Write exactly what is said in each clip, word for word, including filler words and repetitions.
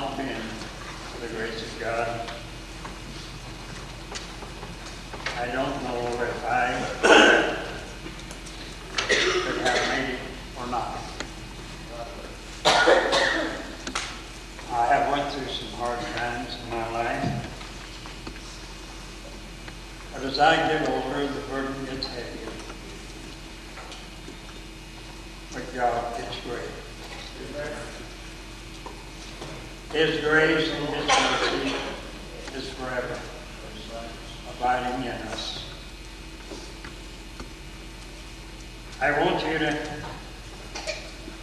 Amen. For the grace of God. I don't know if I could have made it or not. I have went through some hard times in my life. But as I get older, the burden gets heavier. But God gets greater. His grace and His mercy is forever abiding in us. I want you to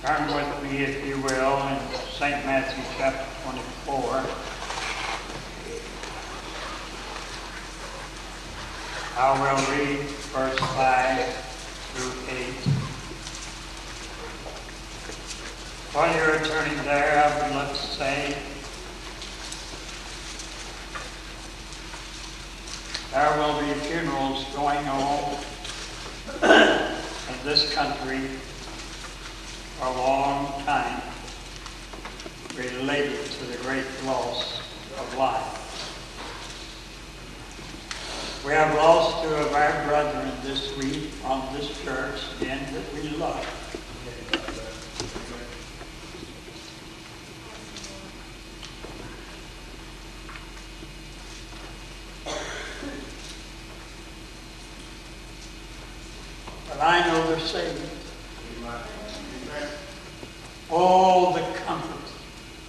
turn with me, if you will, in Saint Matthew chapter twenty-four. I will read verse five through eight. While you're turning there, I would like to say there will be funerals going on in this country for a long time related to the great loss of life. We have lost two of our brethren this week on this church, men that we love. I know they're saved. Amen. All the comfort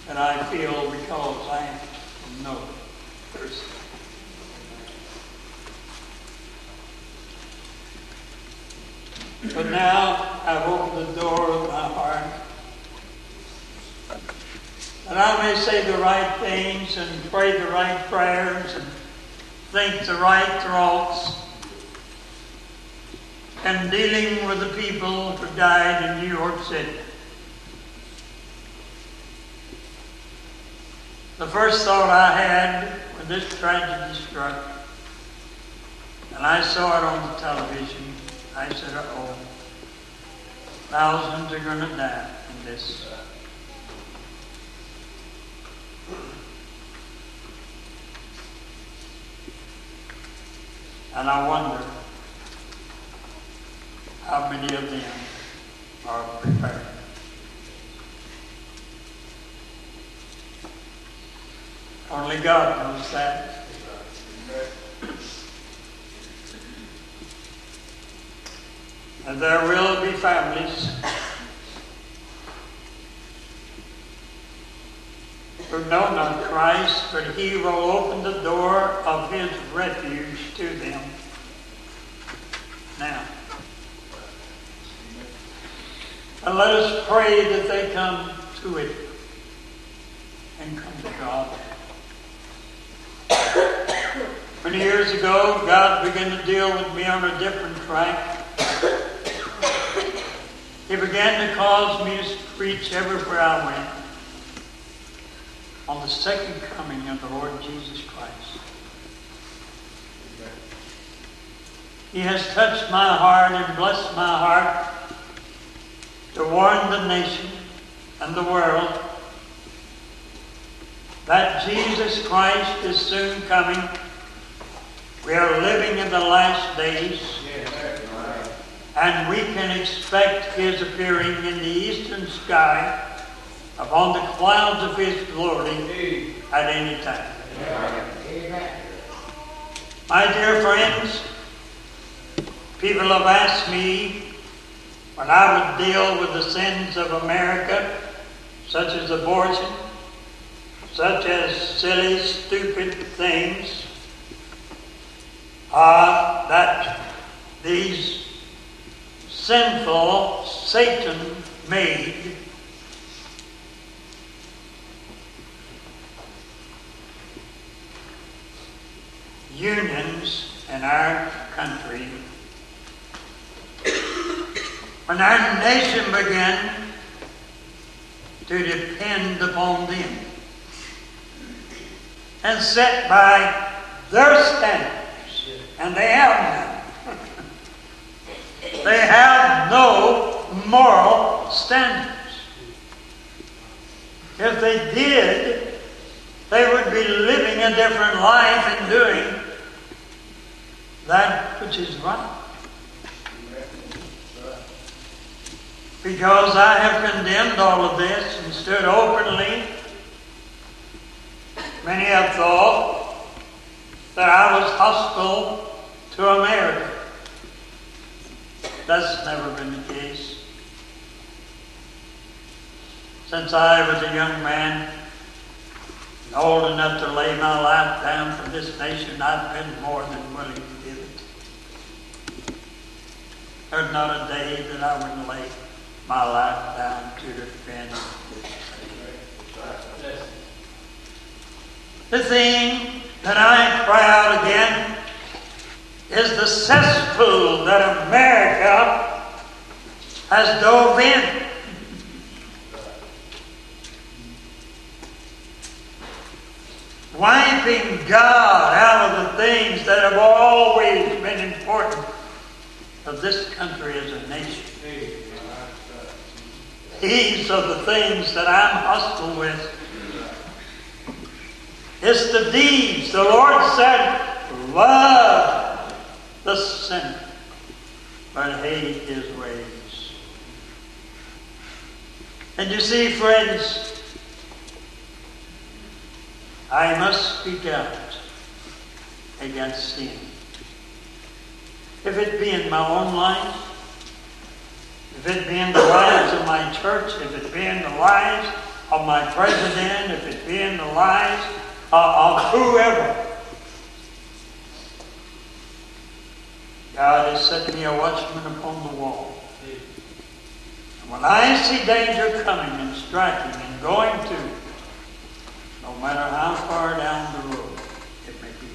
that I feel because I know they're saved. But now I've opened the door of my heart that I may say the right things and pray the right prayers and think the right thoughts. And dealing with the people who died in New York City. The first thought I had when this tragedy struck, and I saw it on the television, I said, uh-oh, thousands are going to die in this. And I wonder, how many of them are prepared? Only God knows that. And there will be families who know not Christ, but He will open the door of His refuge to them. Now, and let us pray that they come to it and come to God. Many years ago, God began to deal with me on a different track. He began to cause me to preach everywhere I went on the second coming of the Lord Jesus Christ. He has touched my heart and blessed my heart to warn the nation and the world that Jesus Christ is soon coming. We are living in the last days, yes, and we can expect His appearing in the eastern sky upon the clouds of His glory at any time. Amen. My dear friends, people have asked me when I would deal with the sins of America, such as abortion, such as silly, stupid things, uh, that these sinful Satan made, unions in our country. When our nation began to depend upon them and set by their standards, and they have none. They have no moral standards. If they did, They would be living a different life and doing that which is right. Because I have condemned all of this and stood openly. Many have thought that I was hostile to America. That's never been the case. Since I was a young man, and old enough to lay my life down for this nation, I've been more than willing to give it. There's not a day that I wouldn't lay my life down to defend this nation. The thing that I cry out again is the cesspool that America has dove in. Wiping God out of the things that have always been important of this country as a nation. These are the things that I'm hostile with. It's the deeds. The Lord said, love the sinner, but hate his ways. And you see, friends, I must speak out against sin. If it be in my own life, if it be in the lives of my church, if it be in the lives of my president, if it be in the lives uh, of whoever. God has set me a watchman upon the wall. And when I see danger coming and striking and going to, no matter how far down the road it may be,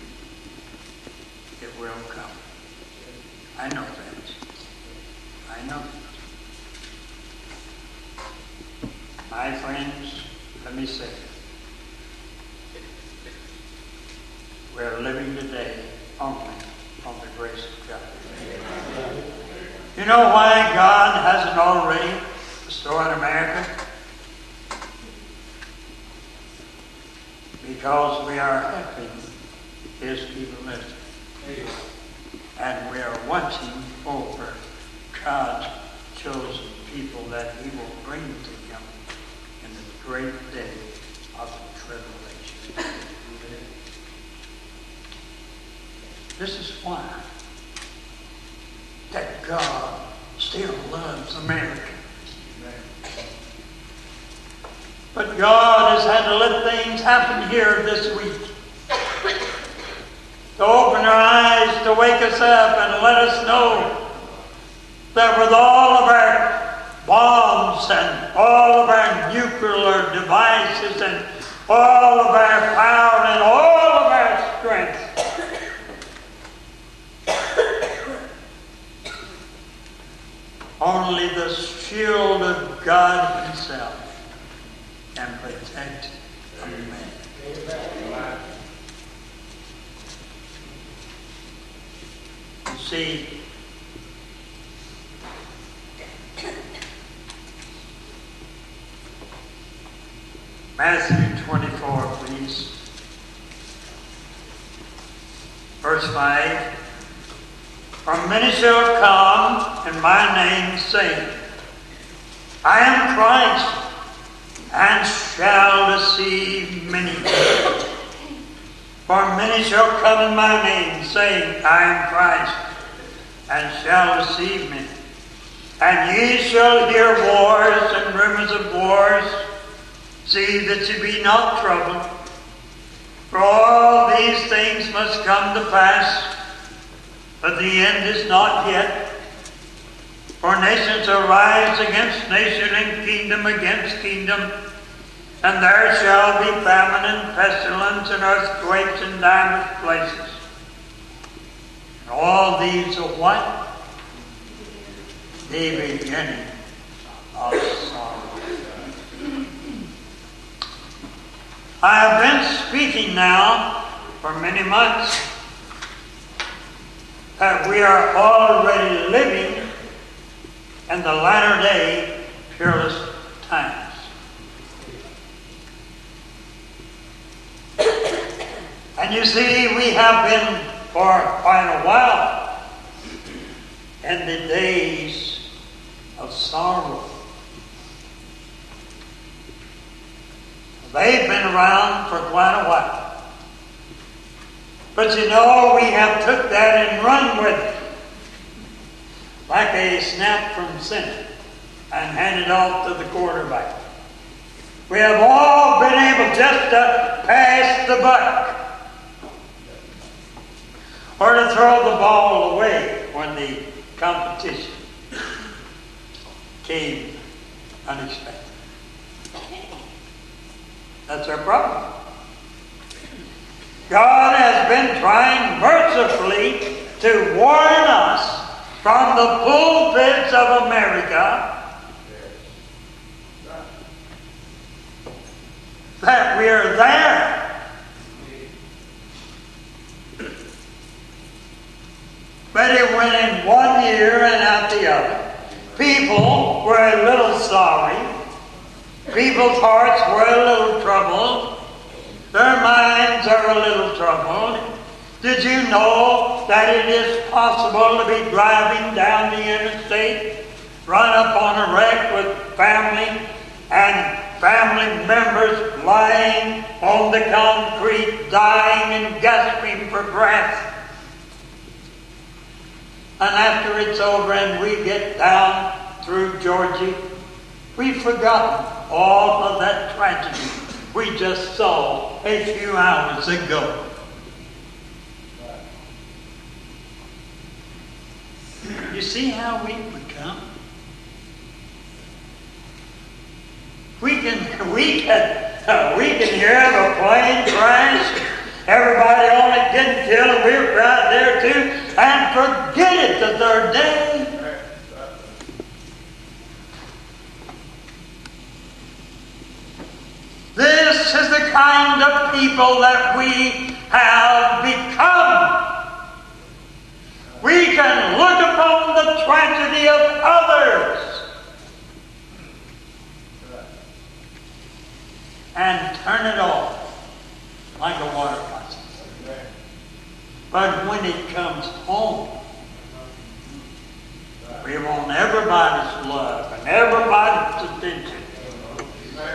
it will come. I know that. I know that. My friends, let me say, we are living today only on the grace of God. Amen. You know why God hasn't already restored America? Because we are helping his people live. And we are watching over God's chosen people that he will bring to him in the great day of the tribulation. This is why that God still loves America. But God has had to let things happen here this week to open our eyes, to wake us up and let us know that with all of our bombs and all of our nuclear devices and all of our power and all of our strength, only the shield of God himself and protect a man. Amen. You see, Matthew twenty-four, please. Verse five. For many shall come in my name, saying, I am Christ, and shall deceive many. For many shall come in my name, saying, I am Christ, and shall deceive many. And ye shall hear wars and rumors of wars. See that ye be not troubled. For all these things must come to pass, but the end is not yet. For nations shall rise against nation, and kingdom against kingdom. And there shall be famine and pestilence and earthquakes in divers places. And all these are what? The beginning of sorrow. I have been speaking now for many months that we are already living and the latter day peerless times. And you see, we have been for quite a while in the days of sorrow. They've been around for quite a while. But you know, we have took that and run with it. Like a snap from center and handed off to the quarterback. We have all been able just to pass the buck. Or to throw the ball away when the competition came unexpected. That's our problem. God has been trying mercifully to warn us from the pulpits of America that we are there. But it went in one year and out the other. People were a little sorry. People's hearts were a little troubled. Their minds are a little troubled. Did you know that it is possible to be driving down the interstate, run up on a wreck with family and family members lying on the concrete, dying and gasping for breath? And after it's over and we get down through Georgia, we've forgotten all of that tragedy we just saw a few hours ago. You see how we've become? We can, we can, we can hear the plane crash. Everybody on it getting killed. We're right there too, and forget it the third day. This is the kind of people that we have become. We can look upon the tragedy of others and turn it off like a water faucet. But when it comes home, we want everybody's love and everybody's attention.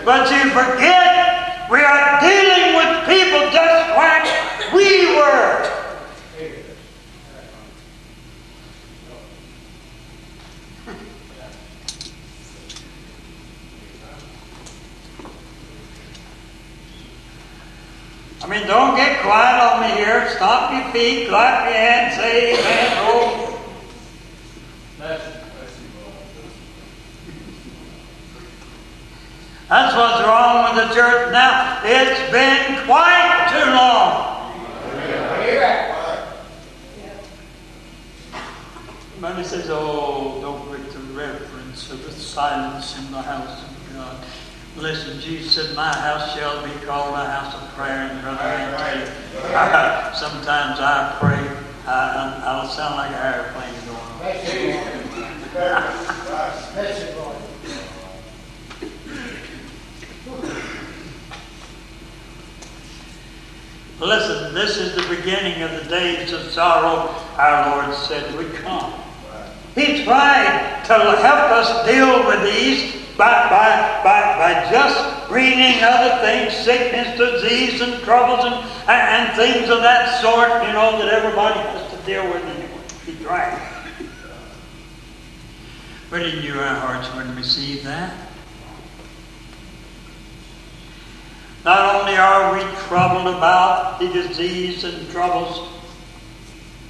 But you forget we are dealing with people just like we were. I mean, don't get quiet on me here. Stomp your feet, clap your hands, say amen, oh. That's That's what's wrong with the church now. It's been quite too long. Somebody says, oh, don't break the reverence for the silence in the house of God. Listen, Jesus said, my house shall be called a house of prayer. And brother, I sometimes I pray, I, I'll sound like an airplane going on. Listen, this is the beginning of the days of sorrow, our Lord said would come. He tried to help us deal with these by, by, by, by just bringing other things, sickness, disease, and troubles, and, and things of that sort, you know, that everybody has to deal with anyway. He tried. But he knew our hearts wouldn't receive that. Not only are we troubled about the disease and troubles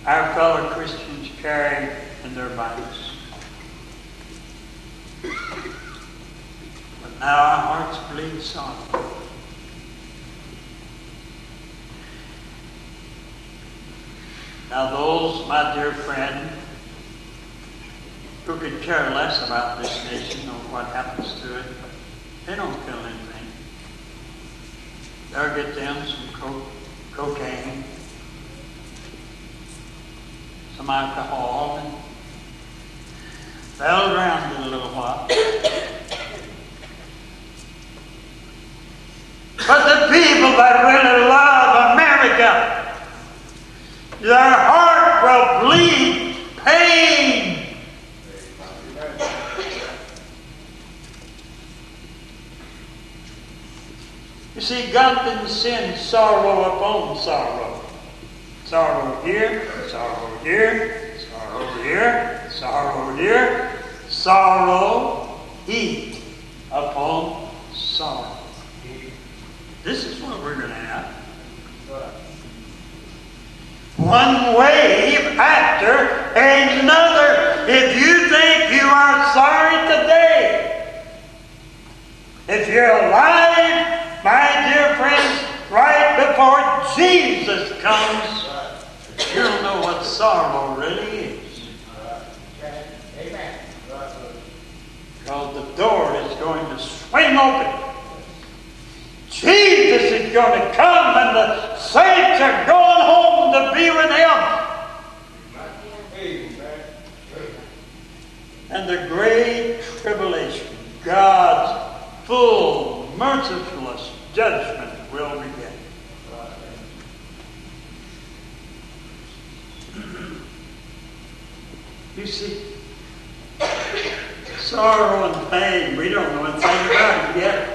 our fellow Christians carry in their bodies, but now our hearts bleed sorrow. Now those, my dear friend, who could care less about this nation or what happens to it, they don't feel anything. They'll get them some co- cocaine, some alcohol, and they'll drown in a little while. But the people that really love America their heart will bleed pain. You see, God didn't send sorrow upon sorrow. Sorrow over here, sorrow over here, sorrow over here, sorrow over here. Sorrow heaped upon sorrow. This is what we're going to have. One wave after another. If you think you are sorry today, if you're alive, my dear friends, right before Jesus comes, you'll know what sorrow really is. Amen. Because the door is going to swing open. Jesus is going to come, and the saints are going home to be with Him. And the great tribulation, God's full, merciless judgment will begin. You see, sorrow and pain, we don't know anything about it yet.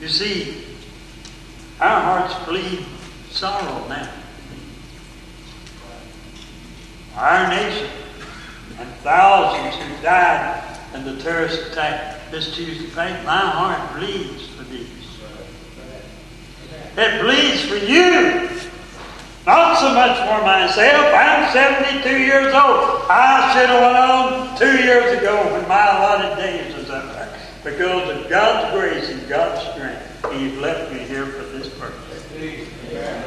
You see, our hearts bleed sorrow now. Our nation and thousands who died in the terrorist attack this Tuesday night, my heart bleeds for these. It bleeds for you. Not so much for myself. I'm seventy-two years old. I should have went on two years ago when my allotted days was up there. Because of God's grace and God's strength, He's left me here for this purpose. Yeah.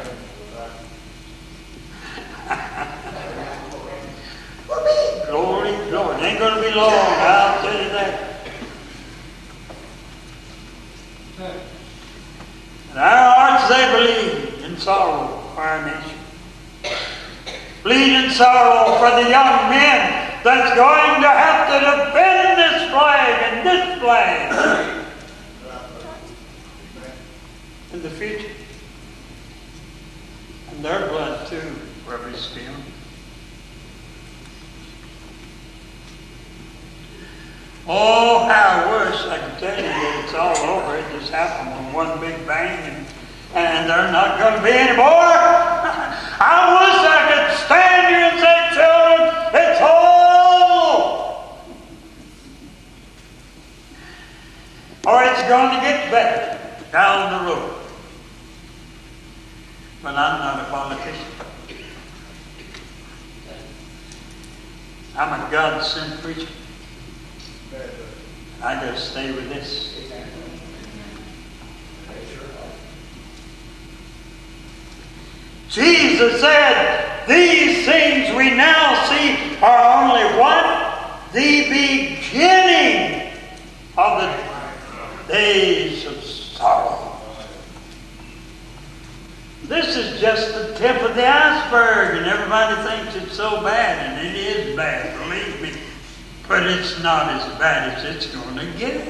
Glory, glory. It ain't going to be long, I'll tell you that. And our hearts, they bleed in sorrow for our nation. Bleed in sorrow for the young men that's going to have to defend this flag and this flag in the future. And their blood too, Reverend Steele. Oh, how I wish I could tell you that it's all over. It just happened on one big bang, and, and there's not going to be any more. I wish I could stand here and say, children, it's all over. Or it's going to get better down the road. But I'm not a politician. I'm a God-sent preacher. I just stay with this. Jesus said, these things we now see are only what? The beginning of the days of sorrow. This is just the tip of the iceberg, and everybody thinks it's so bad, and it is bad, believe me. But it's not as bad as it's going to get.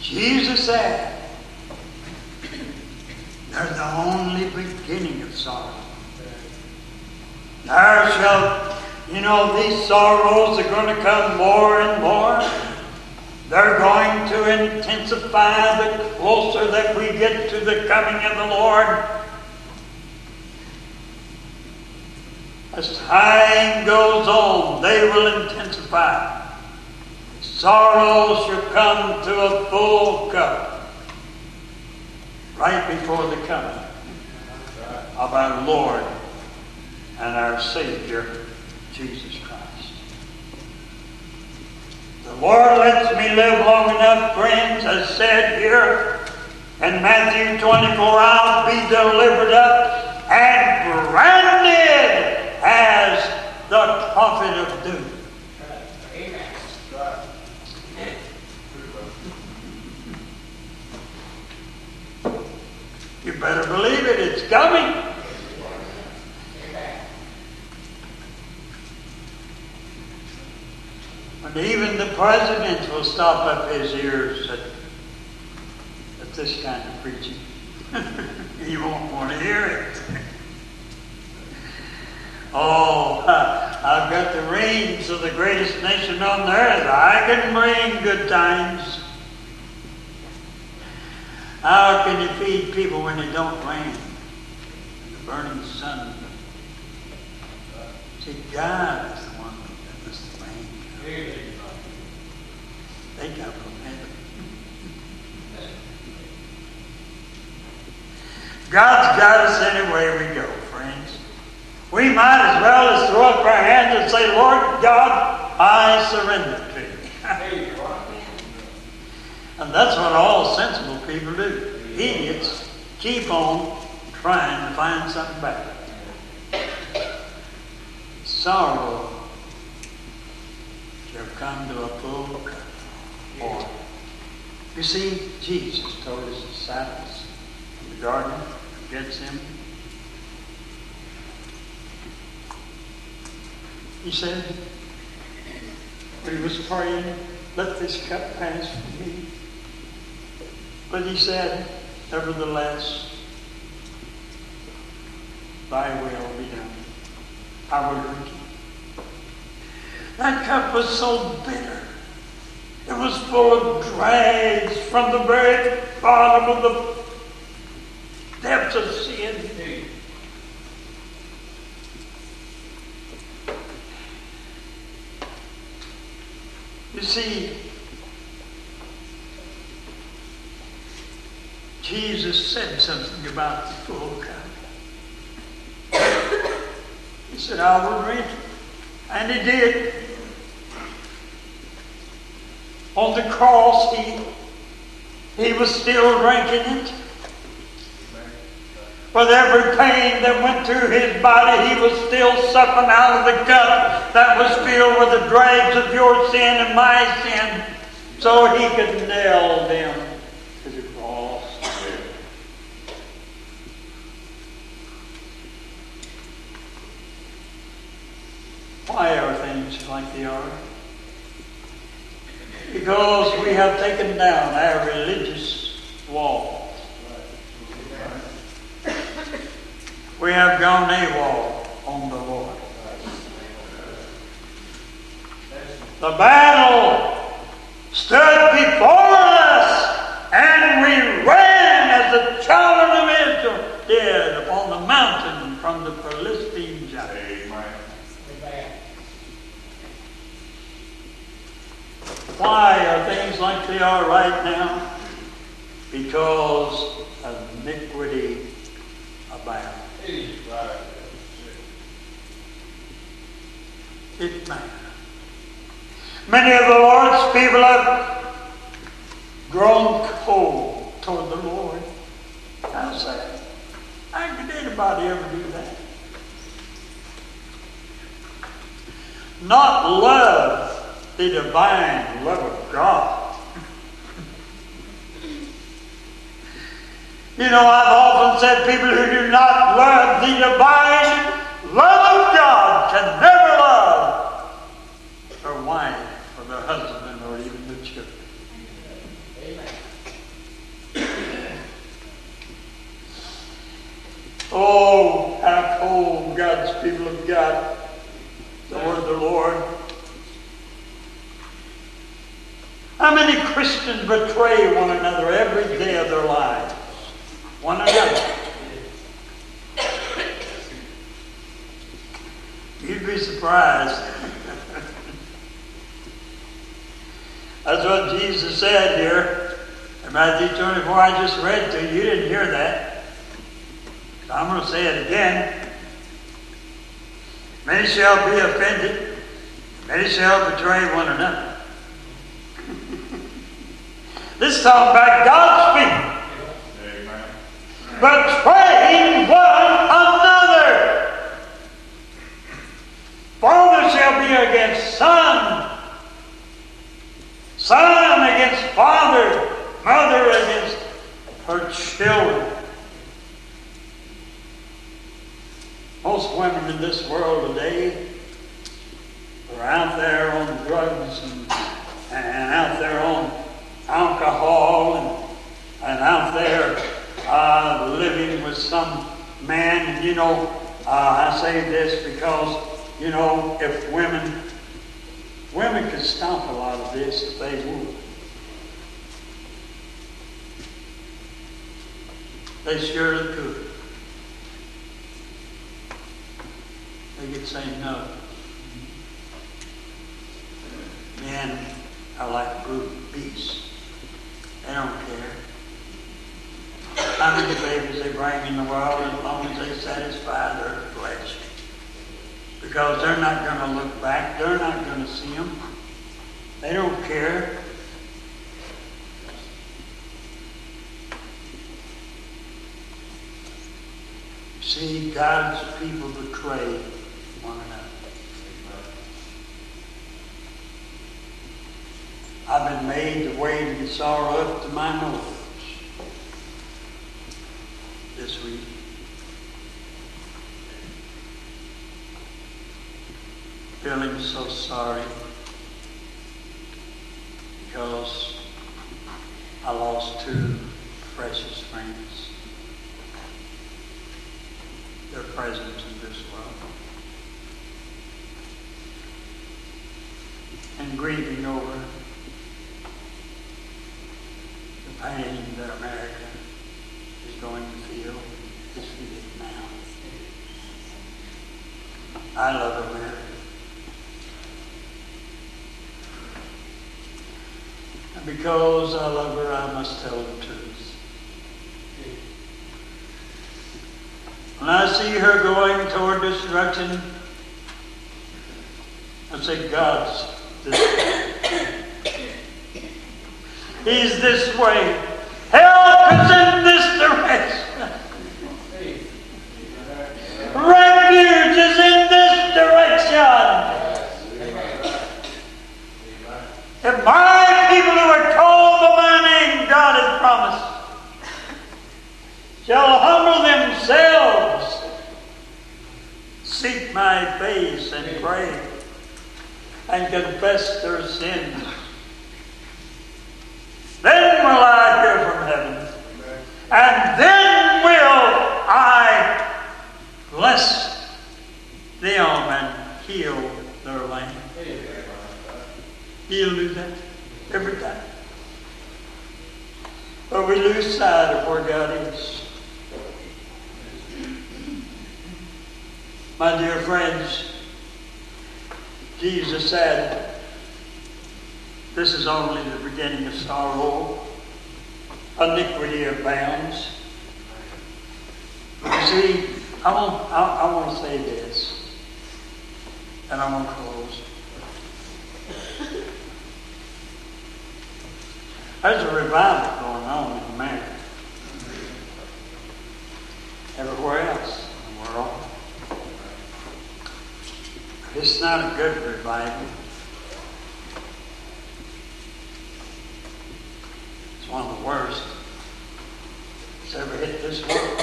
Jesus said, they're the only beginning of sorrow. There shall, you know, these sorrows are going to come more and more. They're going to intensify the closer that we get to the coming of the Lord. As time goes on, they will intensify. Sorrow shall come to a full cup right before the coming of our Lord and our Savior, Jesus Christ. The Lord lets me live long enough, friends, as said here in Matthew twenty-four, I'll be delivered up and branded as the prophet of doom. Amen. You better believe it, it's coming. Amen. And even the president will stop up his ears at, at this kind of preaching. He won't want to hear it. Oh, I've got the reins of the greatest nation on the earth. I can bring good times. How can you feed people when they don't rain? The burning sun. See, God is the one that does the rain. They come from heaven. God's got us anywhere we go, friends. We might as well as throw up our hands and say, Lord God, I surrender to you. And that's what all sensible people do. Idiots keep on trying to find something better. Sorrow shall come to a full boil. You see, Jesus told his disciples in the Garden of Gethsemane, he said, when he was praying, let this cup pass from me. But he said, nevertheless, thy will be done. I will drink it. That cup was so bitter. It was full of dregs from the very bottom of the depths of sin. You see, Jesus said something about the full cup. He said, I will drink it. And he did. On the cross, he, he was still drinking it. With every pain that went through his body, he was still supping out of the cup that was filled with the dregs of your sin and my sin, so he could nail them to the cross. Why are things like they are? Because we have taken down our religious wall. We have gone AWOL on the Lord. The battle stood before us, and we ran as the children of Israel did upon the mountain from the Philistine giant. Why are things like they are right now? Because iniquity abounds. It matters. Many of the Lord's people have grown cold toward the Lord. I say, how could anybody ever do that? Not love the divine love of God. You know, I've often said people who do not love the divine love of God can never love their wife or their husband or even their children. Amen. Oh, how cold God's people have got toward the Lord. How many Christians betray one another every day of their lives? One another. You'd be surprised. That's what Jesus said here in Matthew twenty-four. I just read to you. You didn't hear that. So I'm going to say it again. Many shall be offended. Many shall betray one another. This is talking about God's people. Betraying one another. Father shall be against son. Son against father. Mother against her children. Most women in this world today are were out there on drugs and, and out there on alcohol and, and out there uh, living with some man. You know, uh, I say this because, you know, if women, women could stop a lot of this if they would. They surely could. They could say no. Men are like brute beasts. They don't care how many babies they bring in the world, as long as they satisfy their flesh. Because they're not going to look back. They're not going to see them. They don't care. See, God's people betray one another. I've been made to wade in sorrow up to my nose this week. Feeling so sorry because I lost two precious friends. Their presence in this world. And grieving over the pain that America is going to feel, is feeling now. I love America. And because I love her, I must tell the truth. When I see her going toward destruction, I say, God's this way. He's this way. Help is in this direction. Refuge is in this direction. If my people who are called by my name, God has promised, shall humble themselves, seek my face and pray, and confess their sins. Then will I hear from heaven, and then will I bless them and heal their land. He'll do that every time. But we lose sight of where God is. My dear friends, Jesus said, this is only the beginning of sorrow. Iniquity abounds. You see, I want, I, I want to say this, and I want to close. There's a revival going on in America. Everywhere else in the world. It's not a good revival. It's one of the worst that's ever hit this world.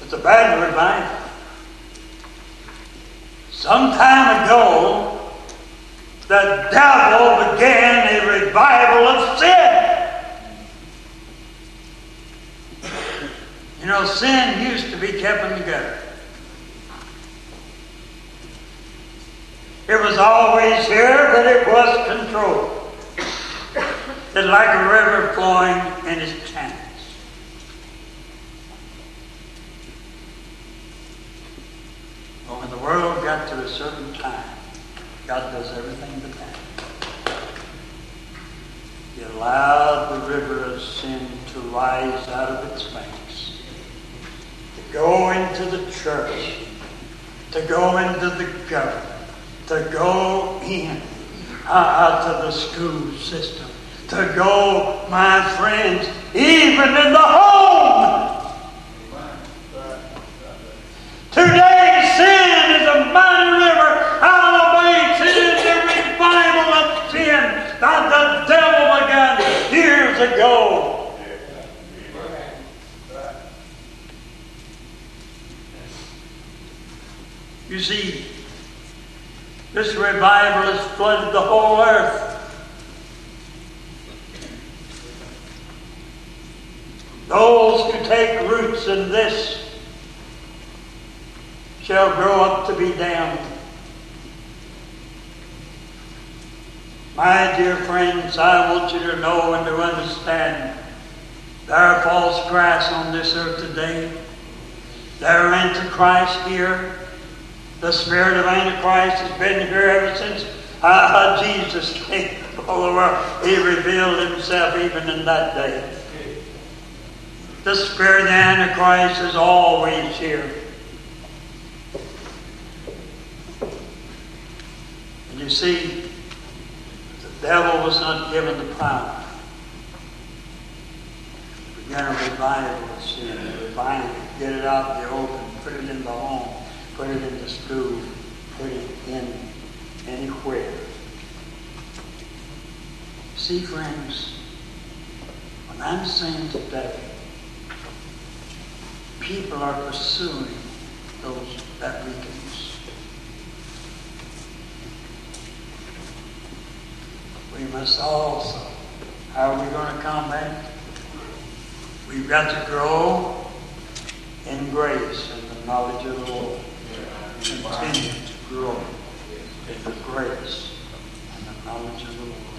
It's a bad revival. Some time ago, the devil began a revival of sin. You know, sin used to be kept in the gutter. It was always here, but it was controlled. It's like a river flowing in its channels. But when the world got to a certain time, God does everything but that. He allowed the river of sin to rise out of its banks, to go into the church, to go into the government, to go in uh, to the school system, to go, my friends, even in the home. Today, sin is a mighty river. Alabama, it is a revival of sin that the devil began years ago. You see, this revival has flooded the whole earth. Those who take roots in this shall grow up to be damned. My dear friends, I want you to know and to understand there are false Christs on this earth today. There are antichrists here. The spirit of antichrist has been here ever since uh, Jesus came all over. He revealed himself even in that day. The spirit of the Antichrist is always here. And you see, the devil was not given the power. We're going to revive it, see, revive it, get it out in the open, put it in the home, put it in the school, put it in anywhere. See, friends, when I'm saying today, people are pursuing those that weakens. We must also. How are we going to combat? We've got to grow in grace and the knowledge of the Lord. Continue to grow in the grace and the knowledge of the Lord.